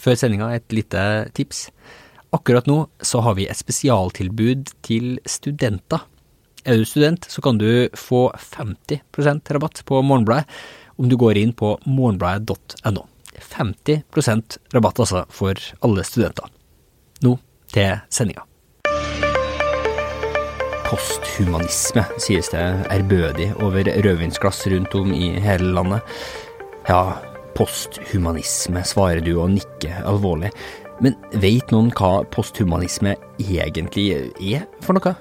Før sendingen et lite tips. Akkurat nå så har vi et spesialtilbud til studenter. Er du student, så kan du få 50% rabatt på morgenbladet om du går inn på morgenbladet.no. 50% rabatt altså for alle studenter. Nå til sendingen. Posthumanisme, sies det, ærbødig over rødvinsglass rundt om i hele landet. Ja, posthumanisme, svarer du og nikker alvorlig. Men vet noen hva posthumanisme egentlig for noe?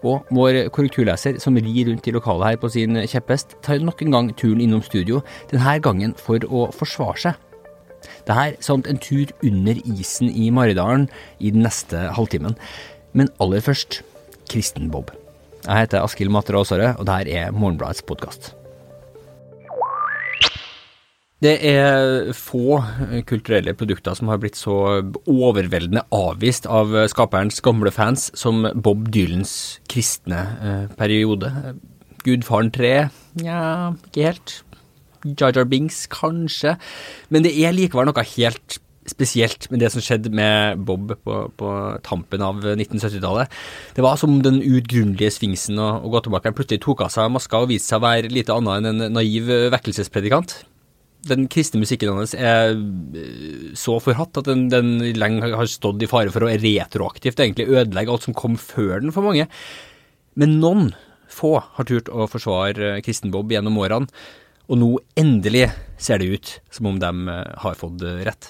Og vår korrekturleser som rir rundt i lokalet her på sin kjepphest tar nok en gang turen innom studio, denne gangen for å forsvare seg. Dette samt en tur under isen i Maridalen i den neste halvtimen. Men aller først, Kristen Bob. Jeg heter Askild Matre Åsare, og dette Morgenbladets podcast. Det få kulturelle produkter som har blitt så overveldende avvist av skaperens gamle fans som Bob Dylans kristne periode. Gudfaren 3, ja, ikke helt. Jar Jar Binks, kanskje. Men det likevel noe helt spesielt med det som skjedde med Bob på tampen av 1970-tallet. Det var som den utgrunnelige sfinksen og gåtemakeren plutselig tok av seg maska og viste seg å være lite annet enn en naiv vekkelsespredikant. Den kristne musikken hans så forhatt at den lenge har stått i fare for å retroaktivt egentlig ødelegge alt som kom før den for mange. Men noen få har turt å forsvare Kristen Bob gjennom årene, og nå endelig ser det ut som om de har fått rett.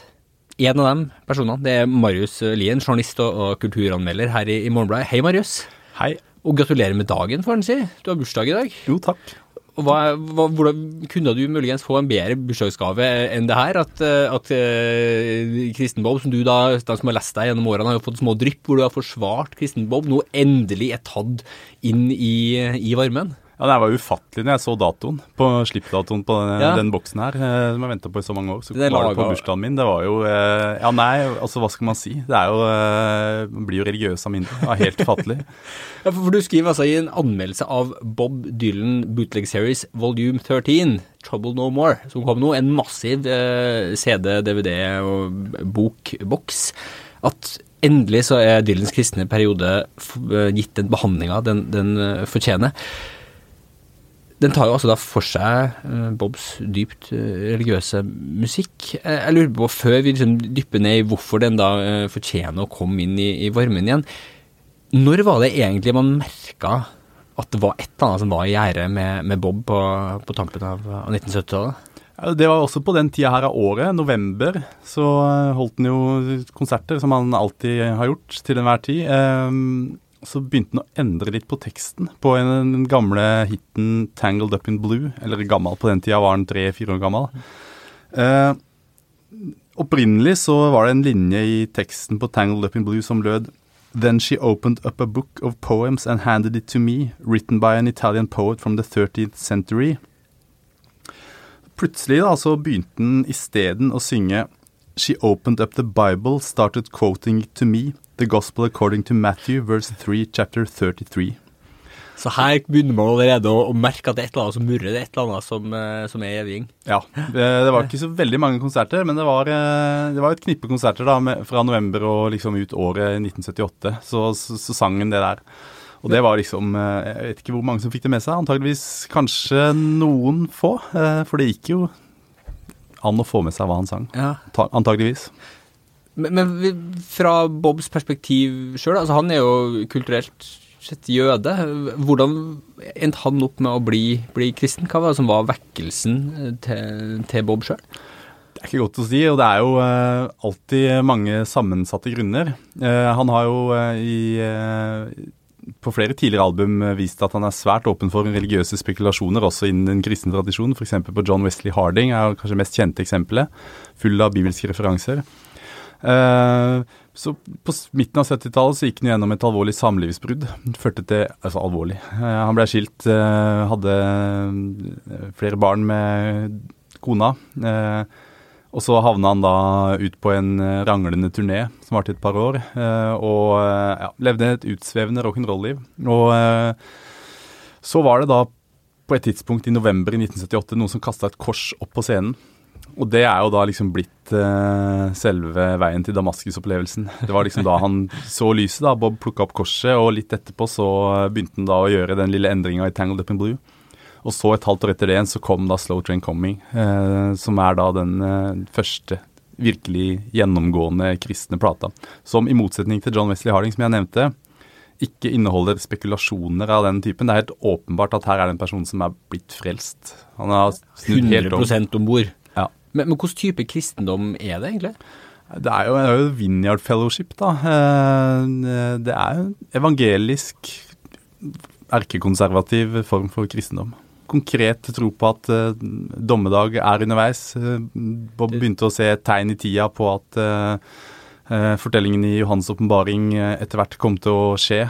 En av de personene, det Marius Lien, journalist og kulturanmelder her i Morgenbladet. Hei Marius. Hei. Og gratulerer med dagen, får han si. Du har bursdag i dag. Jo, takk. Og hvordan kunne du muligens få en bedre bursdagsgave enn det her, at Kristen Bob, som du da, den som har lest deg gjennom årene, har jo fått små drypp hvor du har forsvart Kristen Bob, nå endelig tatt inn i varmen? Ja, det var ufattelig når jeg så datoen, på slippdatoen på den boksen her, som jeg ventet på i så mange år, så det var det på bursdagen min, det var jo, ja nei, altså hva skal man si, det er jo, man blir jo religiøs av mindre, ja, helt ufattelig. Ja, for du skriver altså i en anmeldelse av Bob Dylan Bootleg Series Volume 13, Trouble No More, som kom nå, en massiv CD, DVD og bokboks, at endelig så Dylans kristne periode gitt den behandlingen den fortjener. Den tar jo altså da for seg Bobs dypt religiøse musikk. Jeg lurer på, før vi dypper ned i hvorfor den da fortjener å komme inn i varmen igjen, når var det egentlig man merket at det var et eller annet som var i gjære med Bob på tampen av 1970-tallet? Det var også på den tiden her av året, november, så holdt han jo konserter som han alltid har gjort til enhver tid. Så begynte han å endre litt på teksten på den gamle hitten Tangled Up in Blue, eller gammel på den tiden var han 3-4 år gammel. Opprinnelig så var det en linje i teksten på Tangled Up in Blue som lød Then she opened up a book of poems and handed it to me, written by an Italian poet from the 13th century. Plutselig da, så begynte han i stedet å synge She opened up the Bible, started quoting it to me, The Gospel according to Matthew, verse 3, chapter 33. Så her begynner man allerede å merke at det et eller annet som murrer, det et eller annet som gjeving. Ja, det var ikke så veldig mange konserter, men det var et knippe konserter da, fra november og liksom ut året 1978, så sang den det der. Og det var liksom, jeg vet ikke hvor mange som fikk det med seg, antageligvis kanskje noen få, for det gikk jo an å få med seg hva han sang, antageligvis. Men fra Bobs perspektiv selv, altså han jo kulturelt sett jøde, hvordan endte han opp med å bli kristen? Hva var det som var vekkelsen til Bob selv? Det ikke godt å si, og det jo alltid mange sammensatte grunner. Han har jo på flere tidligere album vist at han svært åpen for religiøse spekulasjoner også innen den kristne tradisjonen, for eksempel på John Wesley Harding er kanskje det mest kjente eksempelet, full av bibelske referanser. Så på midten av 70-tallet så gikk han gjennom et alvorlig samlivsbrudd. Førte til, altså alvorlig. Han ble skilt, hadde flere barn med kona, og så havna han da ut på en ranglende turné som varte et par år, og levde et utsvevende rock'n'roll-liv. Og så var det da på et tidspunkt i november i 1978 noen som kastet et kors opp på scenen. Og det jo da liksom blitt selve veien til Damaskus-opplevelsen. Det var liksom da han så lyset da, Bob plukket opp korset, og litt etterpå så begynte han da å gjøre den lille endringen i Tangled Up in Blue. Og så et halvt år etter det igjen så kom da Slow Train Coming, som da den første virkelig gjennomgående kristne plata, som i motsetning til John Wesley Harding, som jeg nevnte, ikke inneholder spekulasjoner av den typen. Det helt åpenbart at her det en person som blitt frelst. Han har snudd 100% helt om. 100% ombord. Ja. Men hvilken type kristendom det egentlig? Det jo Vineyard Fellowship da. Det jo en evangelisk, erkekonservativ form for kristendom. Konkret tro på at dommedag underveis. Bob begynte å se tegn i tida på at fortellingen i Johannes oppenbaring etter hvert kom til å skje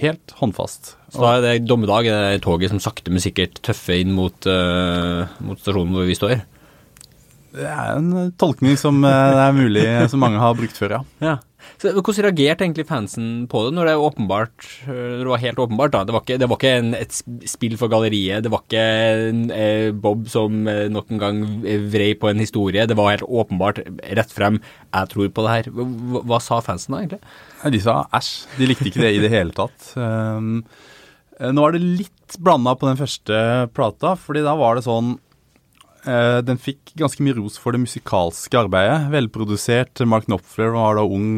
helt håndfast. Så da det dommedag det toget som sakte men sikkert tøffer inn mot stasjonen hvor vi står? Det en tolkning som det mulig, som mange har brukt før, ja. Ja. Så hvordan reagerte egentlig fansen på det når det åpenbart, det var helt åpenbart da, det var ikke et spill for galleriet, det var ikke Bob som noen gang vrei på en historie, det var helt åpenbart rett frem, jeg tror på det her. Hva sa fansen da egentlig? De sa æsj, de likte ikke det i det hele tatt. Nå det litt blandet på den første plata, fordi da var det sånn, den fikk ganske mye ros for det musikalske arbeidet. Velprodusert. Mark Knopfler var da ung,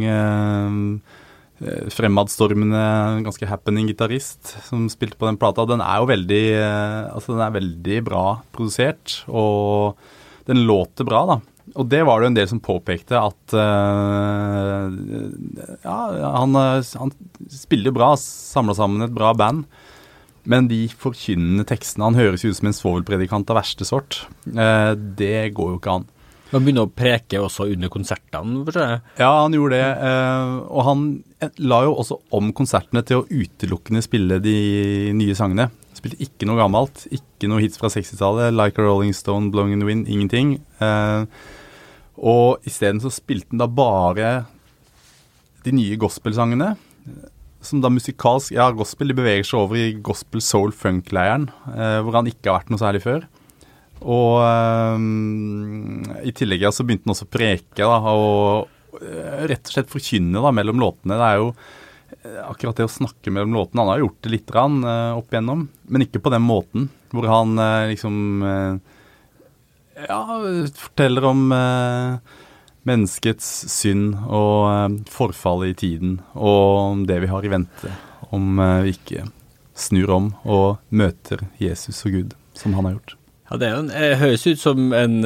fremadstormende, ganske happening gitarrist som spilte på den plata. Den jo veldig, altså den veldig bra produsert, og den låter bra da. Og det var det en del som påpekte at ja, han spiller bra, samlet sammen et bra band. Men de forkynnende tekstene, han høres ut som en svovelpredikant av verste sort. Det går jo ikke an. Han begynner å preke også under konsertene, forstår jeg? Ja, han gjorde det. Og han la jo også om konsertene til å utelukkende spille de nye sangene. Spilte ikke noe gammelt, ikke noe hits fra 60-tallet, Like a Rolling Stone, Blowing in the Wind, ingenting. Og i stedet så spilte han da bare de nye gospelsangene, som da musikalsk, ja, gospel, de beveger seg over i gospel, soul, funk-leiren, hvor han ikke har vært noe særlig før. Og i tillegg så begynte han også å preke da, og rett og slett forkynne da, mellom låtene. Det jo akkurat det å snakke mellom låtene. Han har gjort det litt opp igjennom, men ikke på den måten, hvor han liksom ja, forteller om menneskets synd og forfallet i tiden, og om det vi har i vente, om vi ikke snur om og møter Jesus og Gud, som han har gjort. Ja, det høres ut som en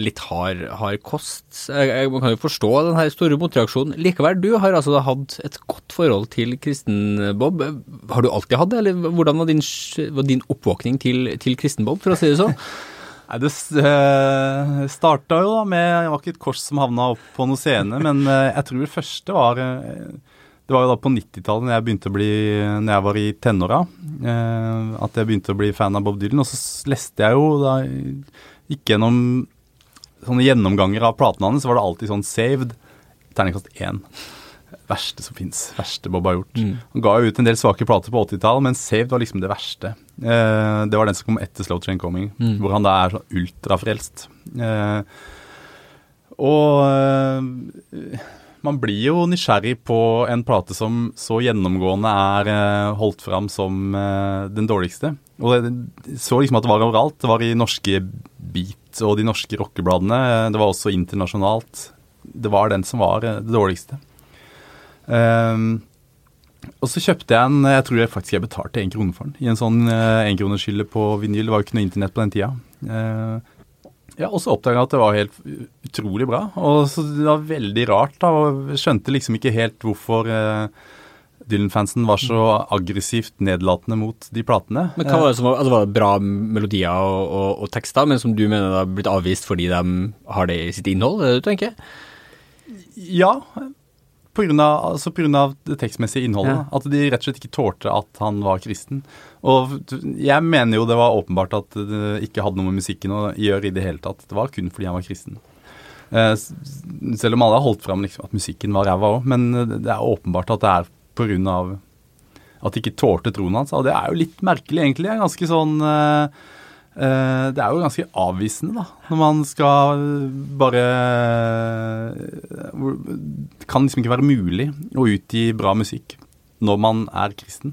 litt hard kost. Man kan jo forstå den her store motreaksjonen. Likevel, du har altså hatt et godt forhold til kristen Bob. Har du alltid hatt det, eller hvordan var din oppvåkning til kristen Bob, for å si det sånn? Det startet jo da med, det var ikke et kors som havnet opp på noen scene, men jeg tror det første var, det var jo da på 90-tallet når jeg begynte å bli, når jeg var i tenåra, at jeg begynte å bli fan av Bob Dylan, og så leste jeg jo da, gikk gjennom sånne gjennomganger av platene hans, så var det alltid sånn Saved, terningkast 1, verste som finnes, verste Bob har gjort. Han ga jo ut en del svake plater på 80-tallet, men Saved var liksom det verste. Det var den som kom etter Slow Train Coming, hvor han da så ultrafrelst. Man blir jo nysgjerrig på en plate som så gjennomgående holdt fram som den dårligste. Og det så liksom at det var overalt. Det var i norske Beat og de norske rockebladene. Det var også internasjonalt. Det var den som var det dårligste. Og så kjøpte jeg en, jeg tror jeg betalte 1 krone for den, i en sånn 1-kronershylle på vinyl, det var jo ikke noe internett på den tida. Ja, og så oppdaget jeg at det var helt utrolig bra, og så det var veldig rart da, og skjønte liksom ikke helt hvorfor Dylan-fansen var så aggressivt nedlatende mot de platene. Men hva var det som var, altså var det bra melodier og tekster, men som du mener da har blitt avvist fordi de har det i sitt innhold, det du tenker? Ja, på grunn av det tekstmessige innholdet, ja. At de rett og slett ikke tålte at han var kristen. Og jeg mener jo det var åpenbart at det ikke hadde noe med musikken å gjøre i det hele tatt. Det var kun fordi han var kristen. Selv om alle har holdt frem liksom, at musikken var ræva også, men det åpenbart at det på grunn av at de ikke tålte troen hans. Og det jo litt merkelig egentlig, ganske sånn Det jo ganske avvisende da, når man skal bare, det kan liksom ikke være mulig å utgi bra musikk når man kristen.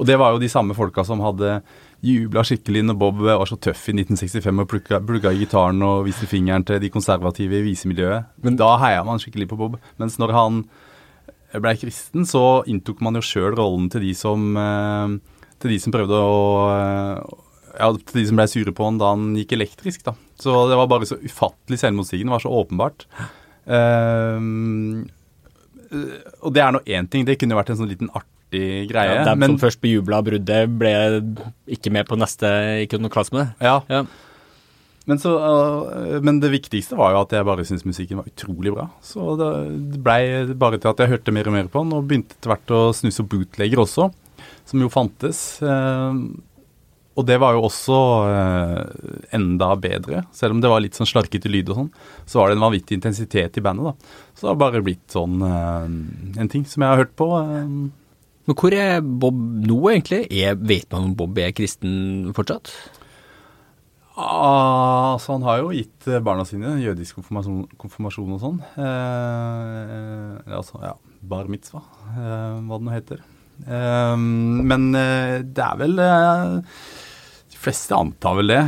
Og det var jo de samme folka som hadde jublet skikkelig når Bob var så tøff I 1965 og plugget I gitaren og viste fingeren til de konservative I visemiljøet. Men da heier man skikkelig på Bob, mens når han ble kristen så inntok man jo selv rollen til de som prøvde å Ja, til de som ble sure på han da han gikk elektrisk da. Så det var bare så ufattelig selvmotsigende, det var så åpenbart. Og det noe en ting, det kunne jo vært en sånn liten artig greie. Ja, dem men, som først bejublet bruddet ble ikke med på neste ikonoklasme. Ja. Ja. Men, så, men det viktigste var jo at jeg bare syntes musikken var utrolig bra. Så det ble bare til at jeg hørte mer og mer på han, og begynte til hvert å snuse bootlegger også, som jo fantes. Og det var jo også enda bedre, selv om det var litt sånn slarkete lyd og sånn, så var det en vanvittig intensitet I bandet da. Så det har bare blitt sånn en ting som jeg har hørt på. Men hvor Bob nå egentlig? Vet man om Bob kristen fortsatt? Altså han har jo gitt barna sine jødisk konfirmasjon og sånn. Altså, ja, bar mitzvah, hva det nå heter. Men det vel... De fleste antar vel det.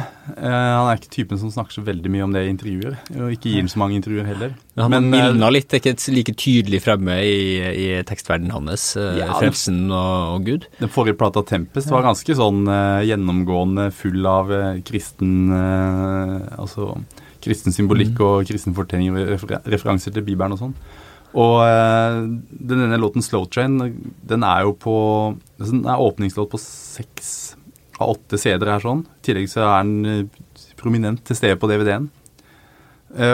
Han ikke typen som snakker så veldig mye om det I intervjuer, og ikke gir så mange intervjuer heller. Men han mildner litt, ikke like tydelig fremme I tekstverden hans, frelsen og Gud. Den forrige plata Tempest var ganske sånn gjennomgående full av kristen, altså, kristen symbolikk og kristen fortelling og referanser til Bibelen og sånn. Og denne låten Slow Train, den jo på, den åpningslåt på 6 av 8 CD-er her sånn. I tillegg så den prominent til stedet på DVD-en.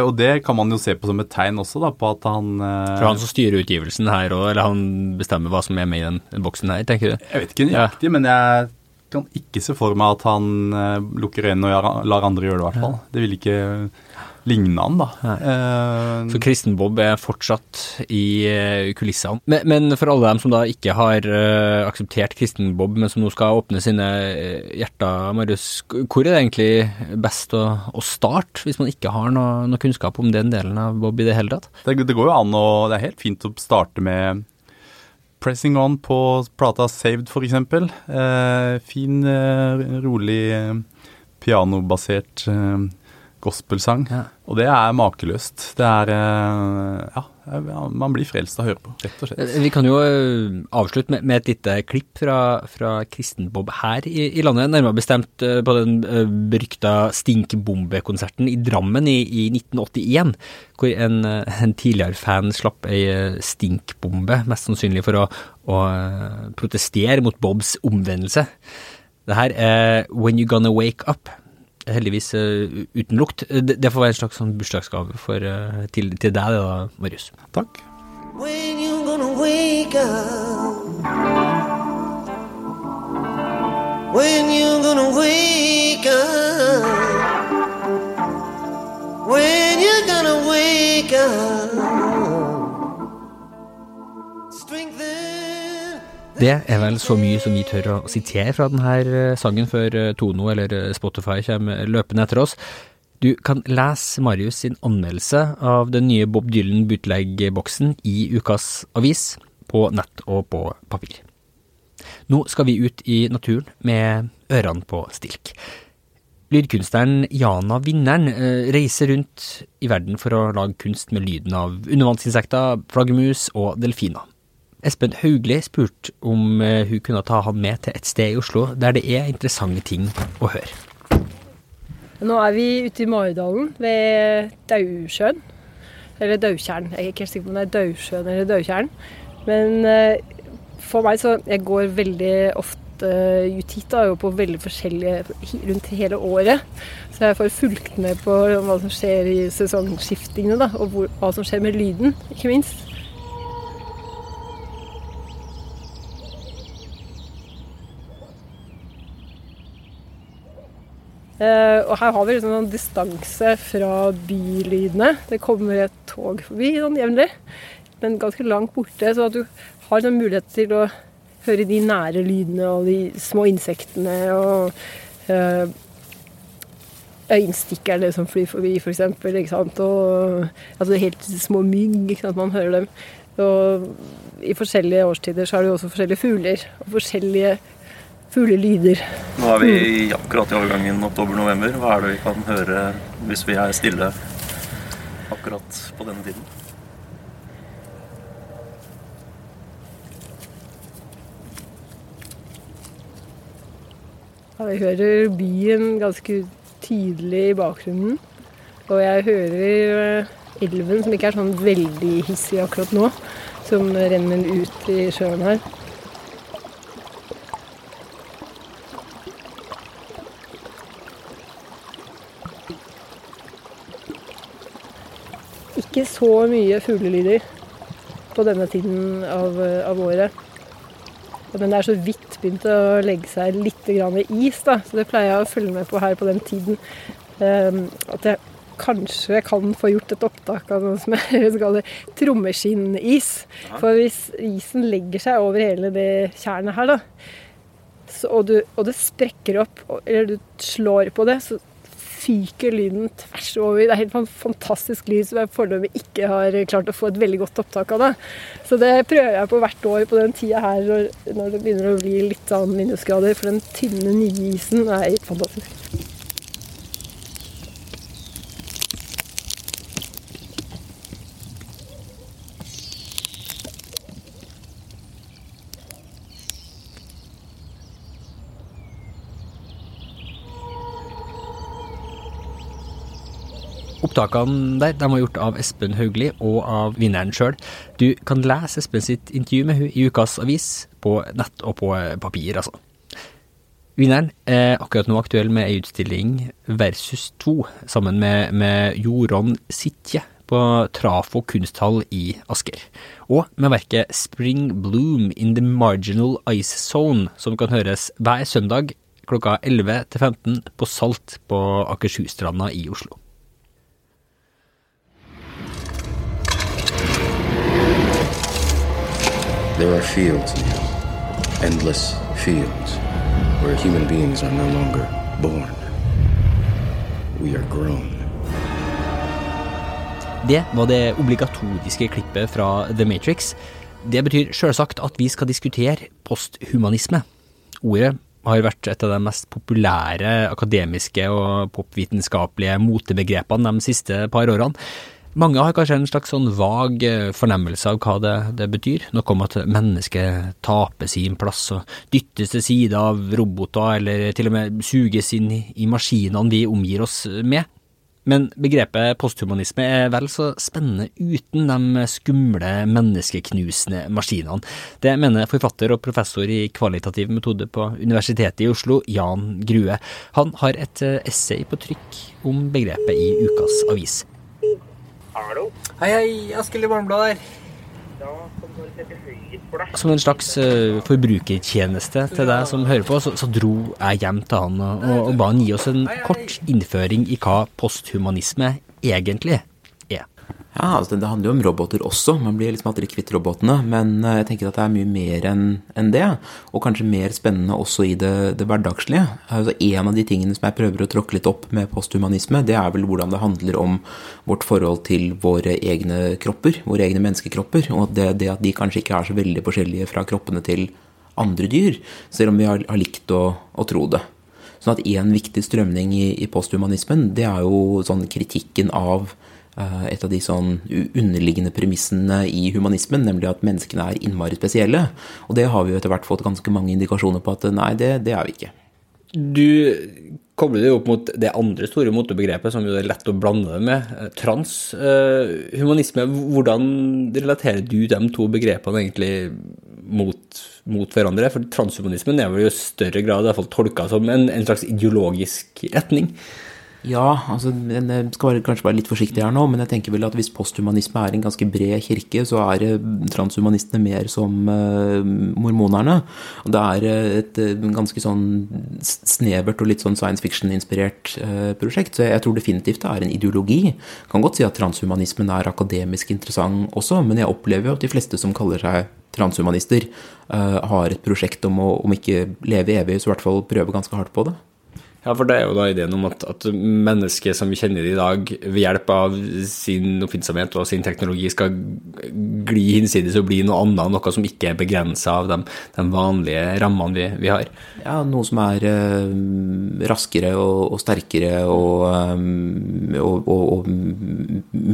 Og det kan man jo se på som et tegn også da, på at han... For han som styrer utgivelsen her, eller han bestemmer hva som med I den boksen her, tenker du? Jeg vet ikke nøyaktig, men jeg kan ikke se for meg at han lukker øynene og lar andre gjøre det I hvert fall. Det vil ikke... lignende han da. Så Kristen Bob fortsatt I kulissene. Men for alle dem som da ikke har akseptert Kristen Bob, men som nå skal åpne sine hjerter, Marius, hvor det egentlig best å starte, hvis man ikke har noe kunnskap om den delen av Bob I det hele tatt? Det går jo an, og det helt fint å starte med Pressing On på plata Saved for eksempel. Fin, rolig, pianobasert gospelsang, og det makeløst. Det ja, man blir frelst å høre på, rett og slett. Vi kan jo avslutte med et lite klipp fra Kristen Bob her I landet, nærmere bestemt på den berykta Stinkbombe-konserten I Drammen I 1981, hvor en tidligere fan slapp en stinkbombe, mest sannsynlig for å protestere mot Bobs omvendelse. Det her When You Gonna Wake Up, heldigvis uten lukt. Det får være en slags bursdagsgave til deg da, Marius. Takk. When you gonna wake up, when you gonna wake up, when you gonna wake up, strengthen. Det vel så mye som vi tør å sitere fra denne sangen før Tono eller Spotify kommer løpende etter oss. Du kan lese Marius sin anmeldelse av den nye Bob Dylan bootleg-boksen I ukas avis, på nett og på papir. Nå skal vi ut I naturen med ørene på stilk. Lydkunstneren Jana Vinneren reiser rundt I verden for å lage kunst med lyden av undervannsinsekter, flaggermus og delfiner. Espen Haugli spurte om hun kunne ta han med til et sted I Oslo der det interessante ting å høre. Nå vi ute I Maridalen ved Dødskjøen, eller Dødskjern. Jeg ikke helt sikker på om det Dødskjøen eller Dødskjern. Men for meg så, jeg går veldig ofte ut hit da, på veldig forskjellige rundt hele året. Så jeg får fulgt med på hva som skjer I sesongskiftingene da, og hva som skjer med lyden, ikke minst. Og her har vi liksom en distanse fra bylydene. Det kommer et tog forbi sånn jevnlig, men ganske langt borte, så at du har den mulighet til å høre de nære lydene og de små insektene og øynstikkerne som flyr forbi for eksempel, ikke sant? Og altså helt små mygg, ikke sant? Man hører dem. Og i forskjellige årstider så er det jo også forskjellige fugler og forskjellige fuglelyder. Nå er vi akkurat i overgangen oktober-november. Hva er det vi kan høre hvis vi er stille akkurat på denne tiden? Ja, jeg hører byen ganske tydelig i bakgrunnen, og jeg hører elven, som ikke er sånn veldig hissig akkurat nå, som renner ut i sjøen her. Ikke så mye fuglelyder på denne tiden av året. Men det er så vidt begynt å legge seg litt grann i is, da. Så det pleier jeg å følge med på her på den tiden. At jeg kanskje kan få gjort et opptak av noe som jeg kaller trommeskinn-is. For hvis isen legger seg over hele det kjernet her, da, så, og det sprekker opp, eller du slår på det, så fyker lyden tvers over. Det er helt en fantastisk lyd som jeg foreløpig ikke har klart å få et veldig godt opptak av det. Så det prøver jeg på hvert år på den tida her, når det begynner å bli litt av minusgrader, for den tynne nye isen er helt fantastisk. Opptakene der, de var gjort av Espen Haugli og av vinneren selv. Du kan lese Espen sitt intervju med hun i ukas avis på nett og på papir, altså. Vinneren er akkurat nå aktuell med en utstilling Versus 2, sammen med Joron Sitje på Traf og Kunsthall i Asker. Og med verket Spring Bloom in the Marginal Ice Zone, som kan høres hver søndag klokka 11-15 på Salt på Akershusstranda i Oslo. There are fields now, endless fields, where human beings are no longer born. We are grown. Det var det obligatoriske klippet fra The Matrix. Det betyr selvsagt at vi skal diskutere posthumanisme. Ordet har vært et av de mest populære akademiske og popvitenskapelige motebegrepene de siste par årene. Mange har kanskje en slags sånn vag fornemmelse av hva det betyr. Noe om at mennesket taper sin plass og dyttes til side av roboter, eller til og med suges inn i maskinene vi omgir oss med. Men begrepet posthumanisme er vel så spennende uten de skumle, menneskeknusende maskinene. Det mener forfatter og professor i kvalitativ metode på Universitetet i Oslo, Jan Grue. Han har et essay på trykk om begrepet i ukas avis. Hallo. Hei, jeg skulle i Barnblad her. Ja, som går til høyre for deg. Som en slags forbrukertjeneste til deg som hører på, så dro jeg hjem til han og ba han gi oss en kort innføring i hva posthumanisme egentlig er. Ja, altså det handler jo om roboter også. Man blir liksom aldri kvitt robotene, men jeg tenker at det er mye mer enn det, og kanskje mer spennende også i det hverdagslige. Altså, en av de tingene som jeg prøver å tråkke litt opp med posthumanisme, det er vel hvordan det handler om vårt forhold til våre egne kropper, våre egne menneskekropper, og det at de kanskje ikke er så veldig forskjellige fra kroppene til andre dyr, selv om vi har likt å tro det. Sånn at en viktig strømning i posthumanismen, det er jo sånn kritikken av et av de sånn underliggende premissene i humanismen, nemlig at menneskene er innmari spesielle, og det har vi jo etter hvert fått ganske mange indikasjoner på at nei, det er vi ikke. Du kobler det opp mot det andre store motebegrepet som jo er lett å blande det med, transhumanisme. Hvordan relaterer du de to begrepene egentlig mot hverandre? For transhumanismen er vel jo i større grad i hvert fall tolket som en slags ideologisk retning. Ja, altså jeg skal kanskje være litt forsiktig her nå, men jeg tenker vel at hvis posthumanisme er en ganske bred kirke, så er transhumanistene mer som mormonerne. Og det er et ganske sånn snevert og litt sånn science fiction-inspirert prosjekt, så jeg tror definitivt det er en ideologi. Jeg kan godt si at transhumanismen er akademisk interessant også, men jeg opplever jo at de fleste som kaller seg transhumanister har et prosjekt om å om ikke leve evig, så i hvert fall prøve ganske hardt på det. Ja, for det er jo da ideen om at mennesket som vi kjenner i dag ved hjelp av sin oppfinnsomhet og sin teknologi skal gli hinsides og bli noe annet, noe som ikke er begrenset av de vanlige rammene vi har. Ja, noe som er raskere og sterkere og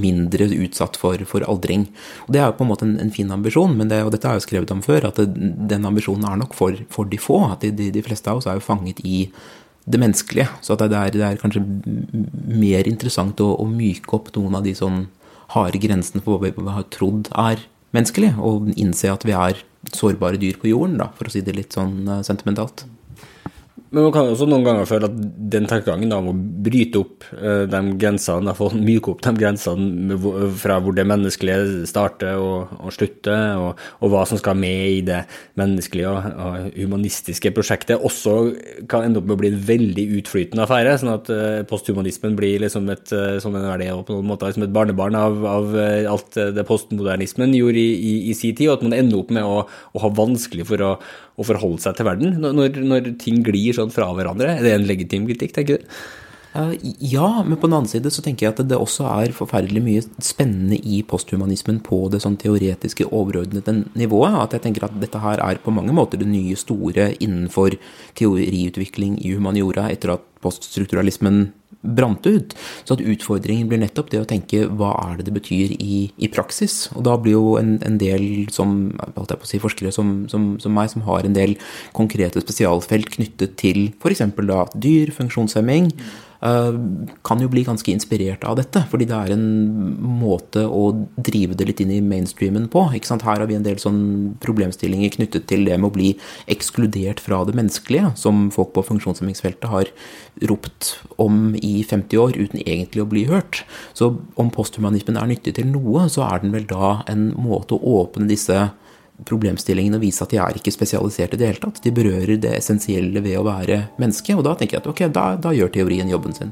mindre utsatt for aldring. Og det er jo på en måte en fin ambisjon, men og dette har jeg jo skrevet om før, at den ambisjonen er nok for de få, at de fleste av oss er jo fanget i det menneskelige, så at det er kanskje mer interessant å myke opp noen av de sånn harde grensene for hva vi har trodd er menneskelig, og innse at vi er sårbare dyr på jorden, da, for å si det litt sånn sentimentalt. Men man kan også noen ganger føle at den tankegangen om å bryte opp de grensene, i hvert fall myke opp de grensene fra hvor det menneskelige starter og slutter, og hva som skal med i det menneskelige og humanistiske prosjektet, også kan ende opp med å bli en veldig utflytende affære, sånn at posthumanismen blir liksom et barnebarn av alt det postmodernismen gjorde i sin tid, og at man ender opp med å ha vanskelig for å forholde seg til verden når ting glir sånn fra hverandre. Er det en legitim kritikk, tenker du? Ja, men på den annen side så tenker jeg at det også er forferdelig mye spennende i posthumanismen på det sånn teoretiske overordnede nivået, at jeg tenker at dette her er på mange måter det nye store innenfor teoriutvikling i humaniora etter at poststrukturalismen brant ut, så at utfordringen blir nettopp det å tenke hva er det det betyr i praksis, og da blir jo en del som, holdt jeg på å si, forskere som meg, som har en del konkrete spesialfelt knyttet til for eksempel da dyr, funksjonshemming, kan jo bli ganske inspirert av dette, fordi det er en måte å drive det litt inn i mainstreamen på, ikke sant? Her har vi en del sånn problemstillinger knyttet til det med å bli ekskludert fra det menneskelige, som folk på funksjonshemmingsfeltet har ropt om i 50 år uten egentlig å bli hørt. Så om posthumanismen er nyttig til noe, så er den vel da en måte å åpne disse problemstillingene og vise at de er ikke spesialisert i det hele tatt. De berører det essensielle ved å være menneske, og da tenker jeg at ok, da gjør teorien jobben sin.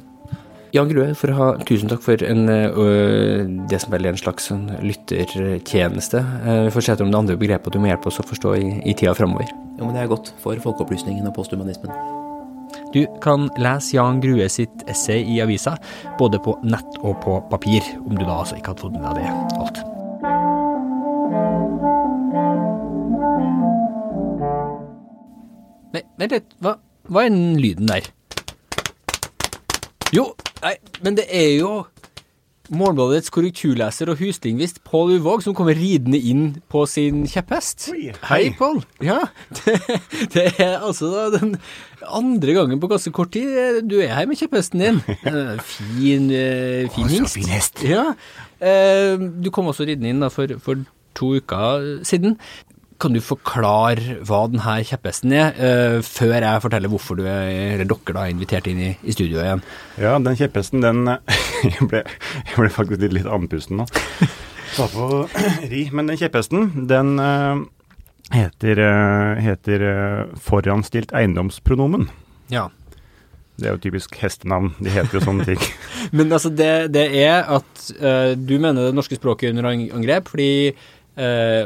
Jan Grue, tusen takk for det som er en slags lyttertjeneste. Vi får se om det andre begrepet du må hjelpe oss å forstå i tida fremover. Jo, men det er godt for folkeopplysningen og posthumanismen. Du kan lese Jan Grue sitt essay i avisa, både på nett og på papir, om du da altså ikke hadde fått med deg det alt. Nei, vent litt, hva er den lyden der? Jo, nei, men det er jo Morgenbladets korrekturleser og huslingvist Paul Uvåg som kommer ridende inn på sin kjepphest. Hei, Paul! Ja, det er altså den andre gangen på ganske kort tid du er her med kjepphesten din. Fin hest. Så fin hest. Ja. Du kom også ridende inn da, for 2 uker siden. Kan du forklare hva denne kjepphesten er, før jeg forteller hvorfor du eller dere da er invitert inn i studioet igjen? Ja, den kjepphesten, jeg ble faktisk litt andpusten nå. Satt på ri, men den kjepphesten, den heter foranstilt eiendomspronomen. Ja. Det er jo typisk hestenavn, de heter jo sånne ting. Men altså, det er at du mener det norske språket under angrep, fordi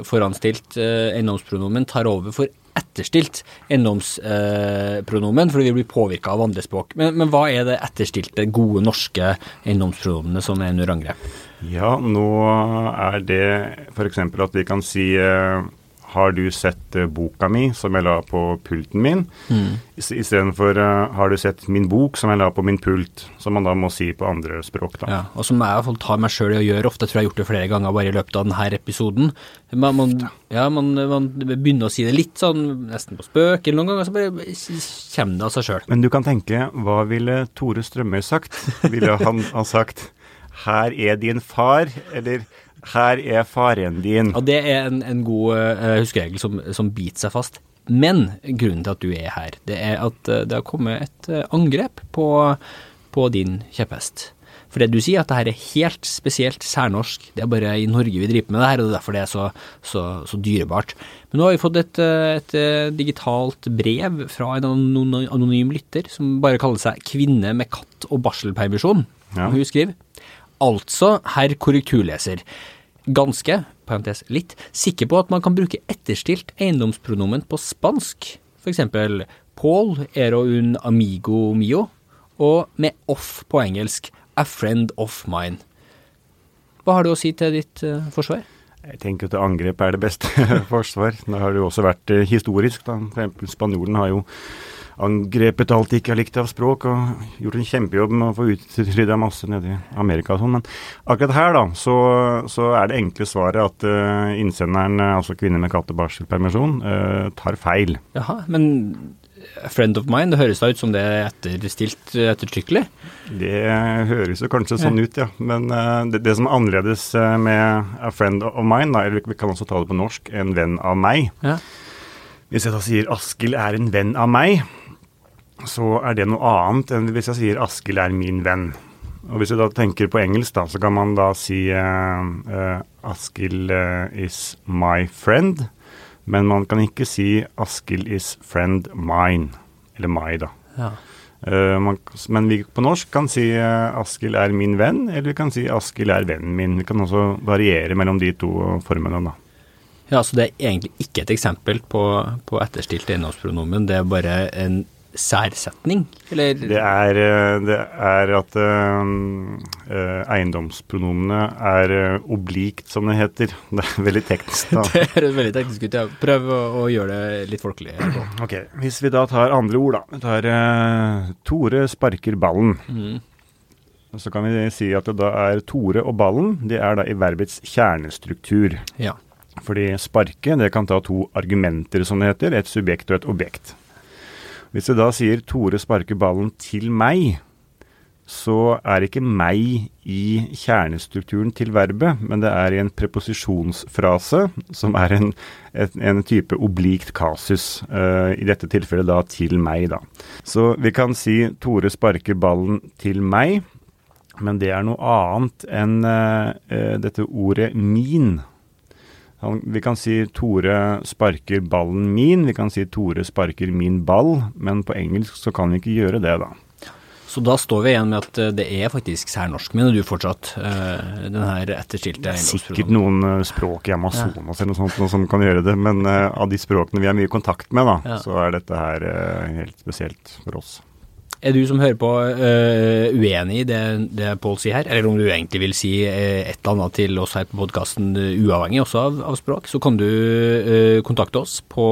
foranstilt eiendomspronomen tar over for etterstilt eiendomspronomen, fordi vi blir påvirket av andre språk. Men hva er det etterstilte, gode norske eiendomspronomene som er under angrep? Ja, nå er det for eksempel at vi kan si har du sett boka mi som jeg la på pulten min, i stedet for har du sett min bok som jeg la på min pult, som man da må si på andre språk da. Ja, og som jeg i hvert fall tar meg selv i å gjøre ofte, tror jeg har gjort det flere ganger bare i løpet av denne episoden. Man begynner å si det litt sånn, nesten på spøk eller noen ganger, så bare kommer det av seg selv. Men du kan tenke, hva ville Tore Strømøy sagt? Ville han ha sagt, her er din far, eller her er faren din. Og det er en god huskeregel som biter seg fast. Men grunnen til at du er her, det er at det har kommet et angrep på din kjepphest. For det du sier at det her er helt spesielt særnorsk, det er bare i Norge vi driver med det her, og det er derfor det er så dyrebart. Men nå har vi fått et digitalt brev fra en anonym lytter som bare kaller seg kvinne med katt og barselpermisjon. Ja. Hun skriver, altså, herr korrekturleser, ganske, parentes litt, sikker på at man kan bruke etterstilt eiendomspronomen på spansk, for eksempel Paul, ero un amigo mio, og med off på engelsk, a friend of mine. Hva har du å si til ditt forsvar? Jeg tenker at angrep det beste forsvar. Det har jo også vært historisk. Da. For eksempel spanjolen har jo angrepet alt de ikke har likt av språk, og gjort en kjempejobb med å få utrydda masse nede i Amerika og sånn. Men akkurat her da, så det enkle svaret at innsenderen, altså kvinner med katt- og barselpermisjon, tar feil. Jaha, men a friend of mine, det høres da ut som det etterstilt ettertrykkelig? Det høres jo kanskje sånn ut, ja. Men det som annerledes med a friend of mine, da, eller vi kan også ta det på norsk, en venn av meg. Ja. Hvis jeg da sier Askild en venn av meg, så det noe annet enn hvis jeg sier Askild min venn. Og hvis jeg da tenker på engelsk da, så kan man da si Askild is my friend, men man kan ikke si Askild is friend mine, eller meg da. Ja. Men vi på norsk kan si Askild min venn, eller vi kan si Askild vennen min. Vi kan også variere mellom de to formene da. Ja, så det egentlig ikke et eksempel på etterstilt innholdspronomen, det bare en særsetning, eller? Det er at eiendomspronomene oblikt, som det heter. Det veldig teknisk da. Det veldig teknisk ut, ja. Prøv å gjøre det litt folkelig. Ok, hvis vi da tar andre ord da. Vi tar Tore sparker ballen. Så kan vi si at det da Tore og ballen, det da i verbets kjernestruktur. Ja. Fordi sparke, det kan ta to argumenter, som det heter, et subjekt og et objekt. Hvis du da sier Tore sparker ballen til meg, så det ikke meg i kjernestrukturen til verbet, men det i en preposisjonsfrase, som en type oblikt kasus, i dette tilfellet da til meg da. Så vi kan si Tore sparker ballen til meg, men det noe annet enn dette ordet min. Vi kan si Tore sparker ballen min, vi kan si Tore sparker min ball, men på engelsk så kan vi ikke gjøre det da. Så da står vi igjen med at det faktisk særnorsk, men du fortsatt den her etterstilte innholdspronomen. Sikkert noen språk i Amazonas eller noe sånt som kan gjøre det, men av de språkene vi mye i kontakt med da, så dette her helt spesielt for oss. Du som hører på uenig i det Paul sier her, eller om du egentlig vil si et eller annet til oss her på podcasten, uavhengig også av språk, så kan du kontakte oss på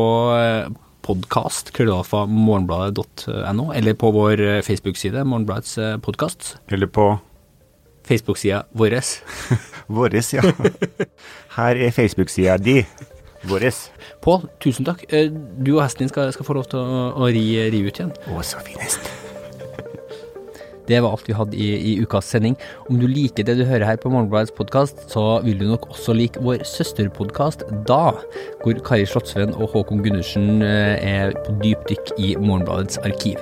podcast.morgenbladet.no, eller på vår Facebook-side, Morgenbladets podcast. Eller på Facebook-sida våres. Våres, ja. Her Facebook-sida di. Våres. Paul, tusen takk. Du og hesten din skal få lov til å ri ut igjen. Å, så finest. Det var alt vi hadde i ukas sending. Om du liker det du hører her på Morgenbladets podcast, så vil du nok også like vår søsterpodcast Da, hvor Kari Slottsvenn og Håkon Gunnarsen på dypdykk i Morgenbladets arkiv.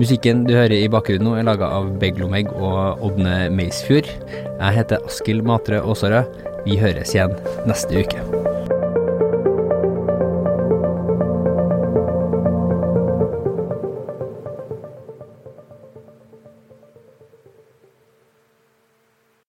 Musikken du hører i bakgrunnen nå laget av Begg Lomegg og Obne Meisfjord. Jeg heter Askild Matre Åsarø. Vi høres igjen neste uke.